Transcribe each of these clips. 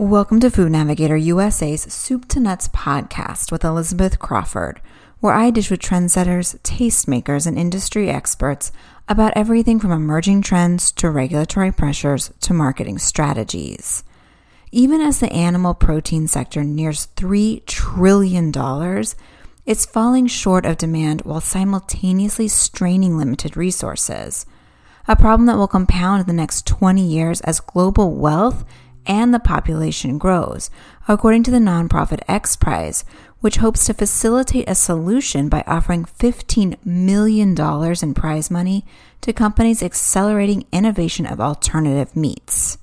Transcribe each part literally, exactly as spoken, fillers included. Welcome to Food Navigator U S A's Soup to Nuts podcast with Elizabeth Crawford, where I dish with trendsetters, tastemakers, and industry experts about everything from emerging trends to regulatory pressures to marketing strategies. Even as the animal protein sector nears three trillion dollars, it's falling short of demand while simultaneously straining limited resources, a problem that will compound in the next twenty years as global wealth and the population grows, according to the nonprofit XPRIZE, which hopes to facilitate a solution by offering fifteen million dollars in prize money to companies accelerating innovation of alternative meats.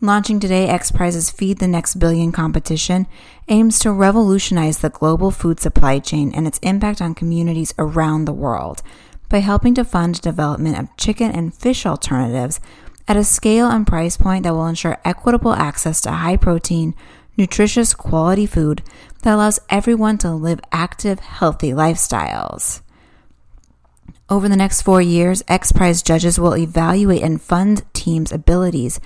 Launching today, XPRIZE's Feed the Next Billion competition aims to revolutionize the global food supply chain and its impact on communities around the world by helping to fund development of chicken and fish alternatives at a scale and price point that will ensure equitable access to high-protein, nutritious, quality food that allows everyone to live active, healthy lifestyles. Over the next four years, XPRIZE judges will evaluate and fund teams' abilities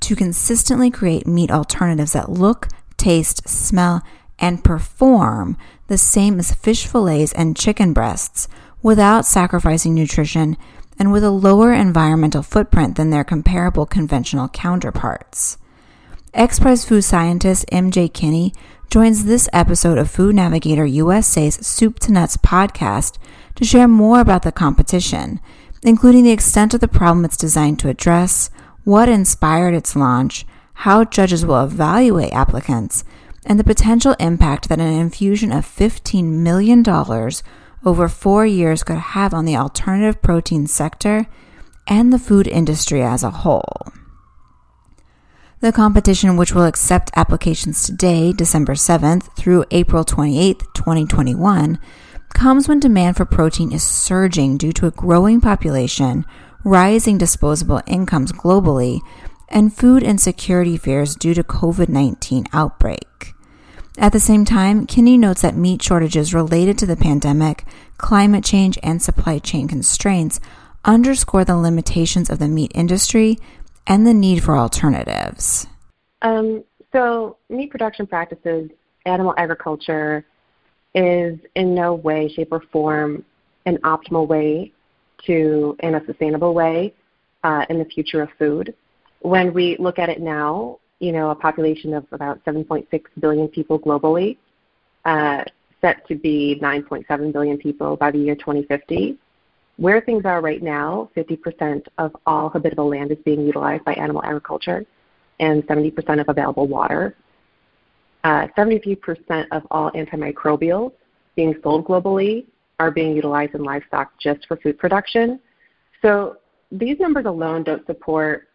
to consistently create meat alternatives that look, taste, smell, and perform the same as fish fillets and chicken breasts without sacrificing nutrition and with a lower environmental footprint than their comparable conventional counterparts. XPRIZE food scientist M J Kinney joins this episode of Food Navigator U S A's Soup to Nuts podcast to share more about the competition, including the extent of the problem it's designed to address, what inspired its launch, how judges will evaluate applicants, and the potential impact that an infusion of fifteen million dollars over four years could have on the alternative protein sector and the food industry as a whole. The competition, which will accept applications today, December seventh, through April twenty-eighth, twenty twenty-one, comes when demand for protein is surging due to a growing population, rising disposable incomes globally, and food insecurity fears due to covid nineteen outbreak. At the same time, Kinney notes that meat shortages related to the pandemic, climate change, and supply chain constraints underscore the limitations of the meat industry and the need for alternatives. Um, so meat production practices, animal agriculture, is in no way, shape, or form an optimal way to, in a sustainable way, uh, in the future of food. When we look at it now, you know, a population of about seven point six billion people globally, uh, set to be nine point seven billion people by the year twenty fifty. Where things are right now, fifty percent of all habitable land is being utilized by animal agriculture and seventy percent of available water. Uh, seventy-three percent of all antimicrobials being sold globally are being utilized in livestock just for food production. So these numbers alone don't support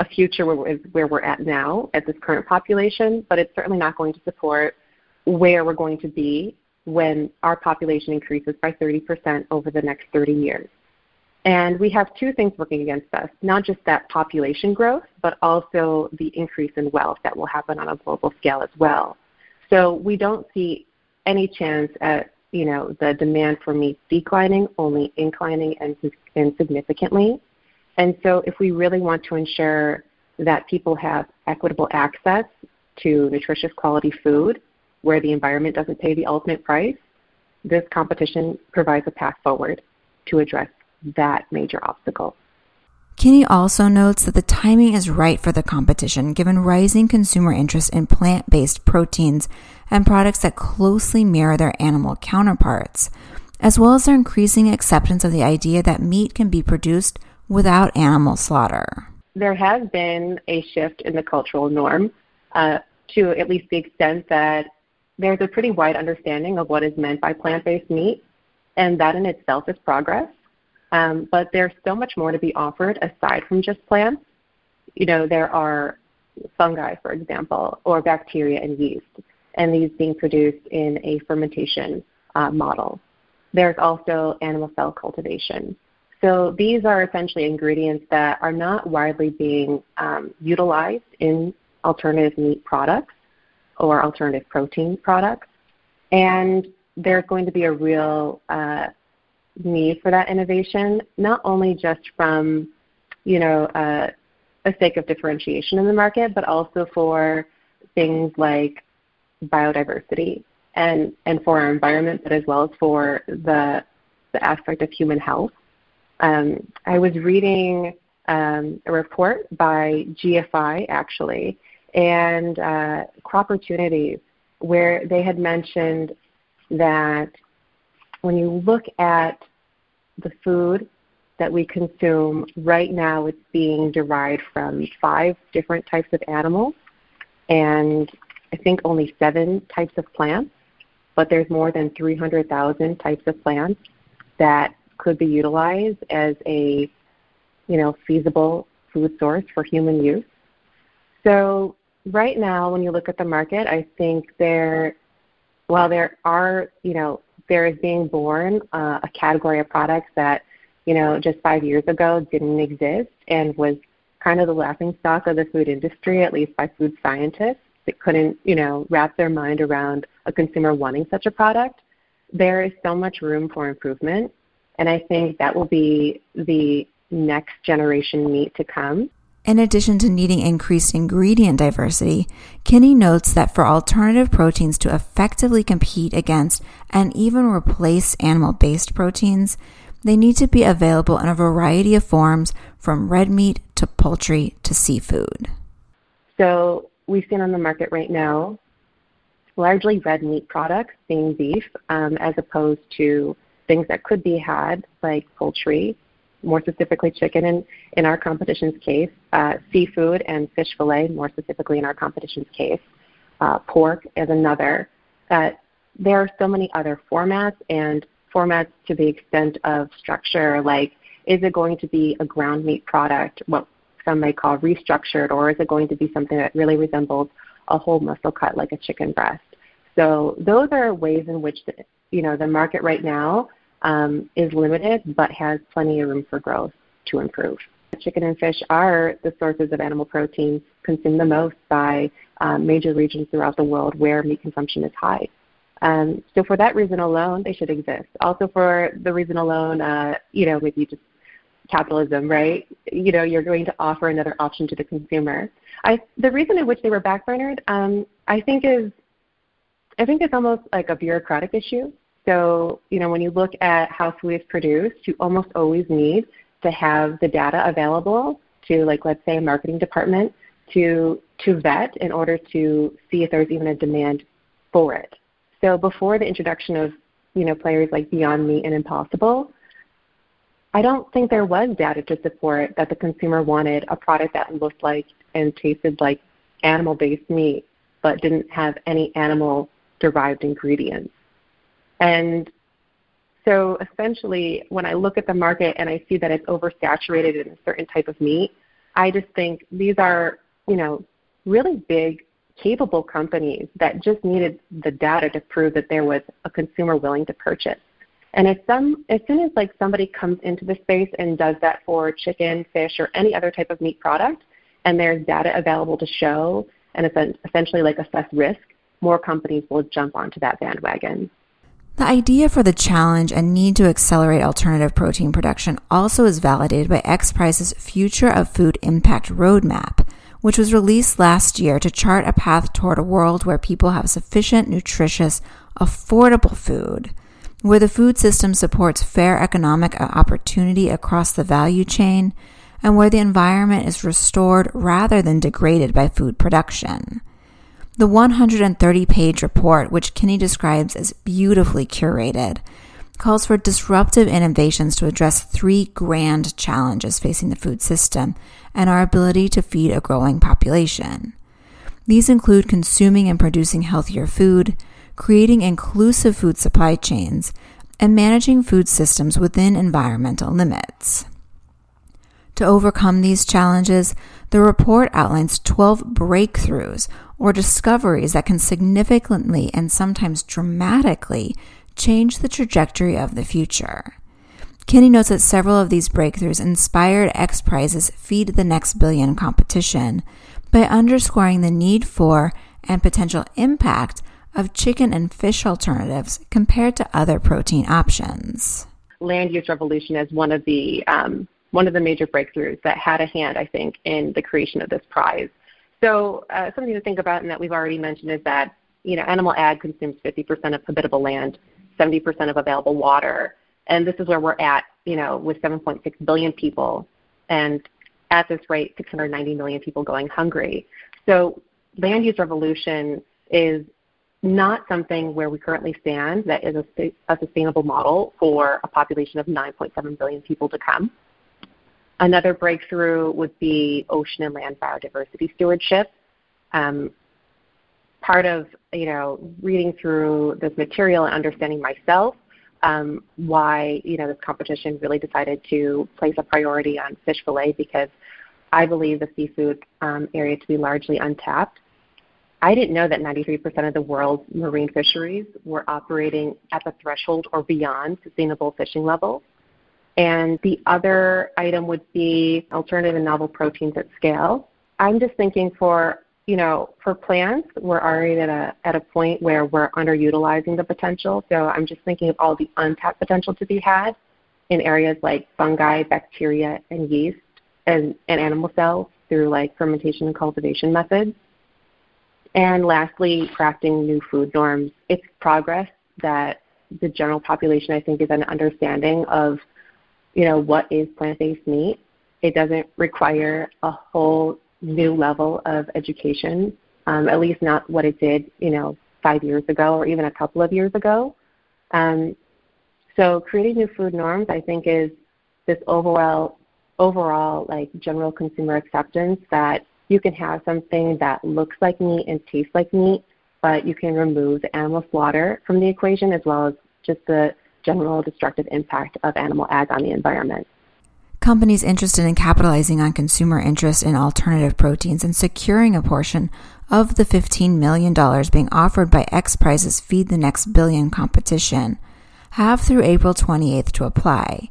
a future where we're, where we're at now at this current population, but it's certainly not going to support where we're going to be when our population increases by thirty percent over the next thirty years. And we have two things working against us, not just that population growth, but also the increase in wealth that will happen on a global scale as well. So we don't see any chance at, you know, the demand for meat declining, only inclining and, and significantly. And so if we really want to ensure that people have equitable access to nutritious quality food where the environment doesn't pay the ultimate price, this competition provides a path forward to address that major obstacle. Kinney also notes that the timing is right for the competition, given rising consumer interest in plant-based proteins and products that closely mirror their animal counterparts, as well as their increasing acceptance of the idea that meat can be produced without animal slaughter. There has been a shift in the cultural norm uh, to at least the extent that there's a pretty wide understanding of what is meant by plant-based meat, and that in itself is progress. Um, but there's so much more to be offered aside from just plants. You know, there are fungi, for example, or bacteria and yeast, and these being produced in a fermentation uh, model. There's also animal cell cultivation. So these are essentially ingredients that are not widely being um, utilized in alternative meat products or alternative protein products. And there's going to be a real uh, need for that innovation, not only just from, you know, uh, the sake of differentiation in the market, but also for things like biodiversity and, and for our environment, but as well as for the, the aspect of human health. Um, I was reading um, a report by G F I, actually, and uh, Crop Opportunities, where they had mentioned that when you look at the food that we consume right now, it's being derived from five different types of animals and I think only seven types of plants, but there's more than three hundred thousand types of plants that could be utilized as a, you know, feasible food source for human use. So right now, when you look at the market, I think there, while there are, you know, there is being born uh, a category of products that, you know, just five years ago didn't exist and was kind of the laughingstock of the food industry, at least by food scientists that couldn't, you know, wrap their mind around a consumer wanting such a product. There is so much room for improvement, and I think that will be the next generation meat to come. In addition to needing increased ingredient diversity, Kinney notes that for alternative proteins to effectively compete against and even replace animal-based proteins, they need to be available in a variety of forms, from red meat to poultry to seafood. So we've seen on the market right now largely red meat products, being beef, um, as opposed to things that could be had like poultry, more specifically chicken, and in our competition's case, uh, seafood and fish fillet, more specifically in our competition's case, uh, pork is another. Uh, there are so many other formats, and formats to the extent of structure, like is it going to be a ground meat product, what some might call restructured, or is it going to be something that really resembles a whole muscle cut like a chicken breast? So those are ways in which the, you know, the market right now Um, is limited but has plenty of room for growth to improve. Chicken and fish are the sources of animal protein consumed the most by um, major regions throughout the world where meat consumption is high. Um, so for that reason alone, they should exist. Also for the reason alone, uh, you know, maybe just capitalism, right? You know, you're going to offer another option to the consumer. I, the reason in which they were backburnered, um, I think is, I think it's almost like a bureaucratic issue. So, you know, when you look at how food is produced, you almost always need to have the data available to, like, let's say a marketing department to to vet in order to see if there's even a demand for it. So before the introduction of, you know, players like Beyond Meat and Impossible, I don't think there was data to support that the consumer wanted a product that looked like and tasted like animal-based meat but didn't have any animal-derived ingredients. And so essentially, when I look at the market and I see that it's oversaturated in a certain type of meat, I just think these are, you know, really big, capable companies that just needed the data to prove that there was a consumer willing to purchase. And if some, as soon as like somebody comes into the space and does that for chicken, fish, or any other type of meat product, and there's data available to show and essentially like assess risk, more companies will jump onto that bandwagon. The idea for the challenge and need to accelerate alternative protein production also is validated by XPRIZE's Future of Food Impact Roadmap, which was released last year to chart a path toward a world where people have sufficient, nutritious, affordable food, where the food system supports fair economic opportunity across the value chain, and where the environment is restored rather than degraded by food production. The one hundred thirty page report, which Kinney describes as beautifully curated, calls for disruptive innovations to address three grand challenges facing the food system and our ability to feed a growing population. These include consuming and producing healthier food, creating inclusive food supply chains, and managing food systems within environmental limits. To overcome these challenges, the report outlines twelve breakthroughs or discoveries that can significantly and sometimes dramatically change the trajectory of the future. Kinney notes that several of these breakthroughs inspired XPRIZE's Feed the Next Billion competition by underscoring the need for and potential impact of chicken and fish alternatives compared to other protein options. Land use revolution is one of the um, one of the major breakthroughs that had a hand, I think, in the creation of this prize. So uh, something to think about and that we've already mentioned is that, you know, animal ag consumes fifty percent of habitable land, seventy percent of available water, and this is where we're at, you know, with seven point six billion people, and at this rate, six hundred ninety million people going hungry. So land use revolution is not something where we currently stand that is a, a sustainable model for a population of nine point seven billion people to come. Another breakthrough would be ocean and land biodiversity stewardship. Um, part of, you know, reading through this material and understanding myself um, why, you know, this competition really decided to place a priority on fish fillet, because I believe the seafood um, area to be largely untapped. I didn't know that ninety-three percent of the world's marine fisheries were operating at the threshold or beyond sustainable fishing levels. And the other item would be alternative and novel proteins at scale. I'm just thinking for, you know, for plants, we're already at a, at a point where we're underutilizing the potential. So I'm just thinking of all the untapped potential to be had in areas like fungi, bacteria, and yeast, and, and animal cells through like fermentation and cultivation methods. And lastly, crafting new food norms. It's progress that the general population, I think, is an understanding of, you know, what is plant-based meat. It doesn't require a whole new level of education, um, at least not what it did, you know, five years ago or even a couple of years ago. Um, so creating new food norms, I think, is this overall, overall like general consumer acceptance that you can have something that looks like meat and tastes like meat, but you can remove the animal slaughter from the equation as well as just the general destructive impact of animal ag on the environment. Companies interested in capitalizing on consumer interest in alternative proteins and securing a portion of the fifteen million dollars being offered by XPRIZE's Feed the Next Billion competition have through April twenty-eighth to apply,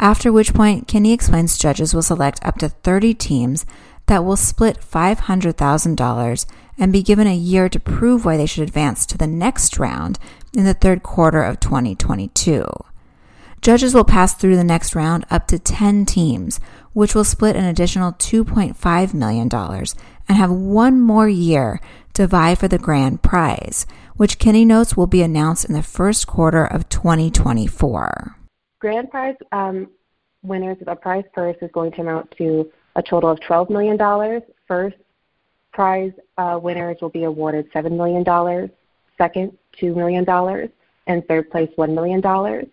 after which point Kinney explains judges will select up to thirty teams that will split five hundred thousand dollars and be given a year to prove why they should advance to the next round in the third quarter of twenty twenty-two. Judges will pass through the next round up to ten teams, which will split an additional two point five million dollars and have one more year to vie for the grand prize, which Kinney notes will be announced in the first quarter of twenty twenty-four. Grand prize um, winners of a prize purse is going to amount to a total of twelve million dollars. First prize uh, winners will be awarded seven million dollars, second two million dollars, and third place one million dollars.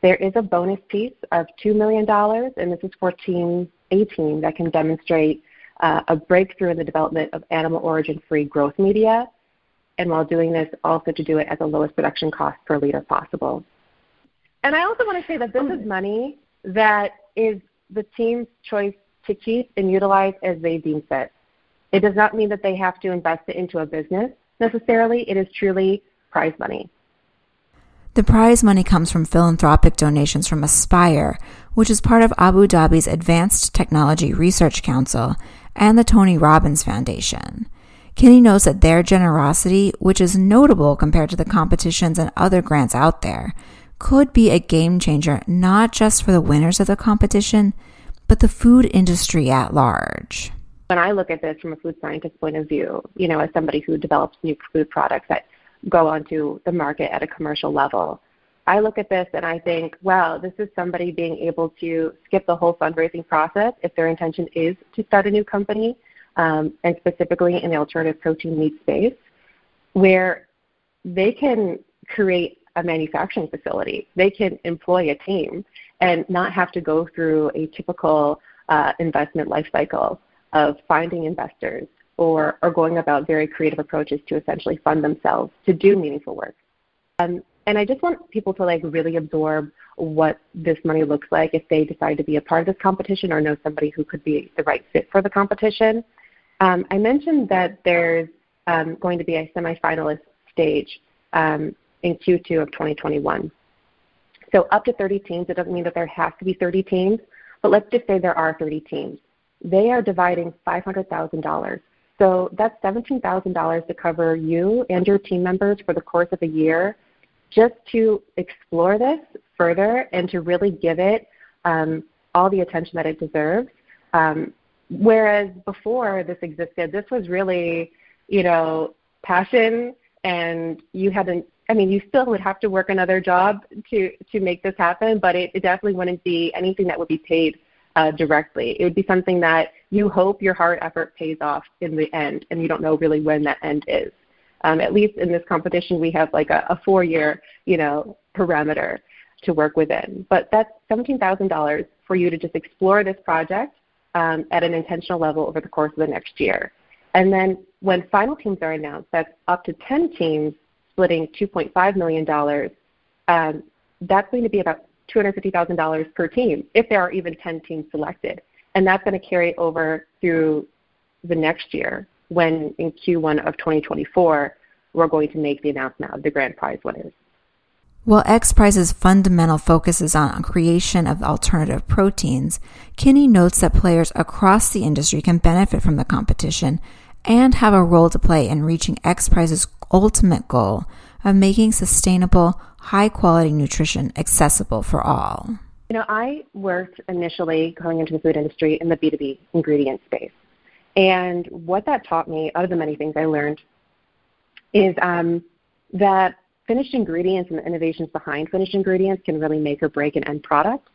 There is a bonus piece of two million dollars, and this is for team a team that can demonstrate uh, a breakthrough in the development of animal origin-free growth media, and while doing this, also to do it at the lowest production cost per liter possible. And I also want to say that this is money that is the team's choice to keep and utilize as they deem fit. It does not mean that they have to invest it into a business necessarily. It is truly prize money. The prize money comes from philanthropic donations from Aspire, which is part of Abu Dhabi's Advanced Technology Research Council, and the Tony Robbins Foundation. Kinney notes that their generosity, which is notable compared to the competitions and other grants out there, could be a game changer not just for the winners of the competition, but the food industry at large. When I look at this from a food scientist point of view, you know, as somebody who develops new food products that go onto the market at a commercial level, I look at this and I think, wow, this is somebody being able to skip the whole fundraising process if their intention is to start a new company, um, and specifically in the alternative protein meat space, where they can create a manufacturing facility. They can employ a team and not have to go through a typical uh, investment life cycle of finding investors or, or going about very creative approaches to essentially fund themselves to do meaningful work. Um, and I just want people to like really absorb what this money looks like if they decide to be a part of this competition or know somebody who could be the right fit for the competition. Um, I mentioned that there's um, going to be a semifinalist stage um, in Q two of twenty twenty-one. So up to thirty teams. It doesn't mean that there has to be thirty teams, but let's just say there are thirty teams. They are dividing five hundred thousand dollars. So that's seventeen thousand dollars to cover you and your team members for the course of a year just to explore this further and to really give it um, all the attention that it deserves. Um, whereas before this existed, this was really, you know, passion, and you hadn't, I mean, you still would have to work another job to, to make this happen, but it, it definitely wouldn't be anything that would be paid uh, directly. It would be something that you hope your hard effort pays off in the end, and you don't know really when that end is. Um, at least in this competition, we have like a, a four-year, you know, parameter to work within. But that's seventeen thousand dollars for you to just explore this project um, at an intentional level over the course of the next year. And then when final teams are announced, that's up to ten teams splitting two point five million dollars. Um, that's going to be about two hundred fifty thousand dollars per team if there are even ten teams selected. And that's going to carry over through the next year, when in Q one of twenty twenty-four, we're going to make the announcement of the grand prize winners. While XPRIZE's fundamental focus is on creation of alternative proteins, Kinney notes that players across the industry can benefit from the competition and have a role to play in reaching XPRIZE's ultimate goal of making sustainable, high-quality nutrition accessible for all. You know, I worked initially going into the food industry in the B two B ingredient space. And what that taught me, out of the many things I learned, is um, that finished ingredients and the innovations behind finished ingredients can really make or break an end product.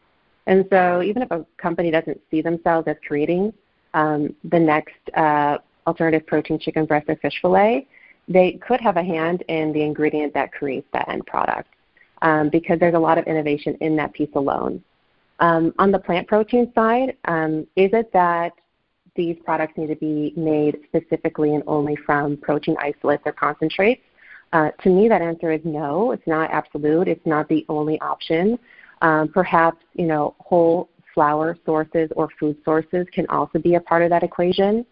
And so even if a company doesn't see themselves as creating um, the next uh, alternative protein chicken breast or fish fillet, they could have a hand in the ingredient that creates that end product um, because there's a lot of innovation in that piece alone. Um, on the plant protein side, um, is it that these products need to be made specifically and only from protein isolates or concentrates? Uh, to me, that answer is no. It's not absolute. It's not the only option. Um, perhaps, you know, whole flour sources or food sources can also be a part of that equation.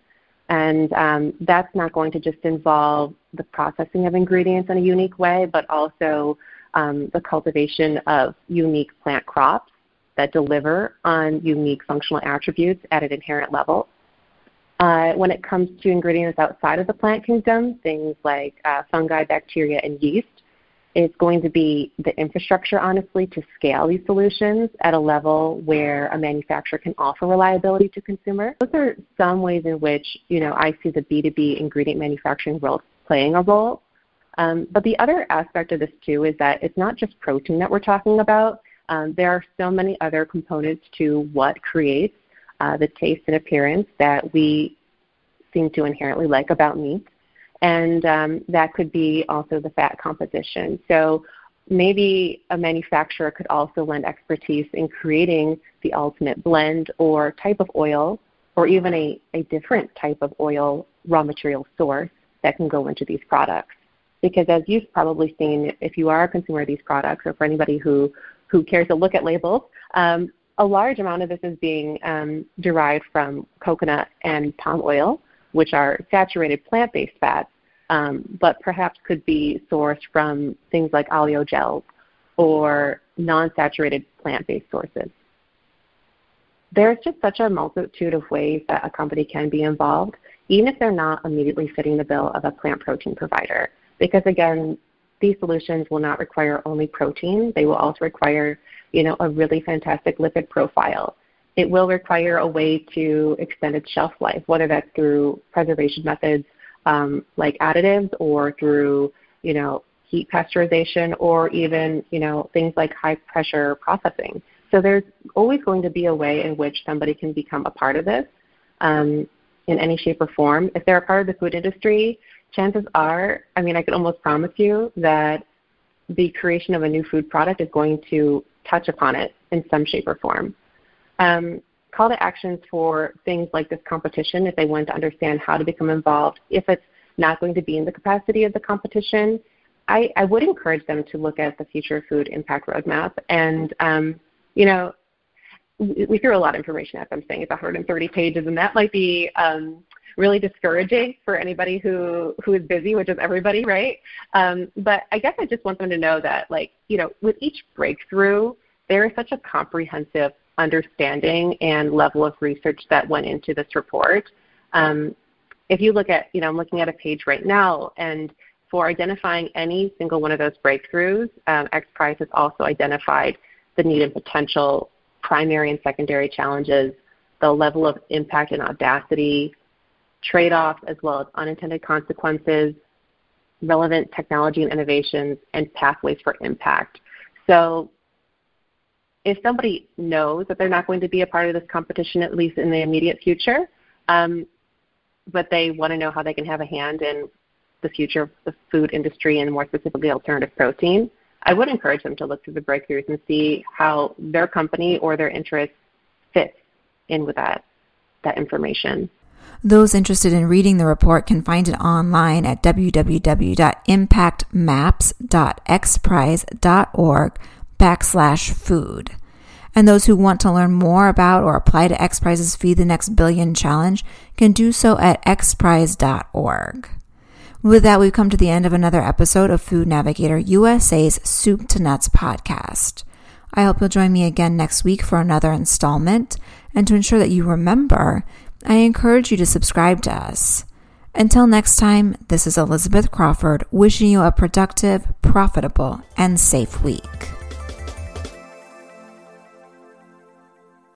And um, that's not going to just involve the processing of ingredients in a unique way, but also um, the cultivation of unique plant crops that deliver on unique functional attributes at an inherent level. Uh, when it comes to ingredients outside of the plant kingdom, things like uh, fungi, bacteria, and yeast, it's going to be the infrastructure, honestly, to scale these solutions at a level where a manufacturer can offer reliability to consumer. Those are some ways in which, you know, I see the B two B ingredient manufacturing world playing a role. Um, but the other aspect of this, too, is that it's not just protein that we're talking about. Um, there are so many other components to what creates Uh, the taste and appearance that we seem to inherently like about meat. And um, that could be also the fat composition. So maybe a manufacturer could also lend expertise in creating the ultimate blend or type of oil, or even a, a different type of oil raw material source that can go into these products. Because as you've probably seen, if you are a consumer of these products, or for anybody who, who cares to look at labels, um, a large amount of this is being um, derived from coconut and palm oil, which are saturated plant-based fats, um, but perhaps could be sourced from things like oleogels or non-saturated plant-based sources. There's just such a multitude of ways that a company can be involved, even if they're not immediately fitting the bill of a plant protein provider, because, again, these solutions will not require only protein. They will also require, you know, a really fantastic lipid profile. It will require a way to extend its shelf life, whether that's through preservation methods um, like additives, or through, you know, heat pasteurization, or even, you know, things like high pressure processing. So there's always going to be a way in which somebody can become a part of this um, in any shape or form. If they're a part of the food industry, chances are, I mean, I could almost promise you that the creation of a new food product is going to touch upon it in some shape or form. Um, call to actions for things like this competition, if they want to understand how to become involved, if it's not going to be in the capacity of the competition, I, I would encourage them to look at the Future Food Impact Roadmap. And, um, you know, we, we threw a lot of information at them, saying it's one hundred thirty pages, and that might be um, – really discouraging for anybody who, who is busy, which is everybody, right? Um, but I guess I just want them to know that, like, you know, with each breakthrough, there is such a comprehensive understanding and level of research that went into this report. Um, if you look at, you know, I'm looking at a page right now, and for identifying any single one of those breakthroughs, um, XPRIZE has also identified the need and potential primary and secondary challenges, the level of impact and audacity, trade-offs as well as unintended consequences, relevant technology and innovations, and pathways for impact. So if somebody knows that they're not going to be a part of this competition, at least in the immediate future, um, but they want to know how they can have a hand in the future of the food industry and more specifically alternative protein, I would encourage them to look through the breakthroughs and see how their company or their interests fits in with that, that information. Those interested in reading the report can find it online at www.impactmaps.xprize.org backslash food. And those who want to learn more about or apply to XPRIZE's Feed the Next Billion Challenge can do so at x prize dot org. With that, we've come to the end of another episode of Food Navigator U S A's Soup to Nuts podcast. I hope you'll join me again next week for another installment. And to ensure that you remember, I encourage you to subscribe to us. Until next time, this is Elizabeth Crawford wishing you a productive, profitable, and safe week.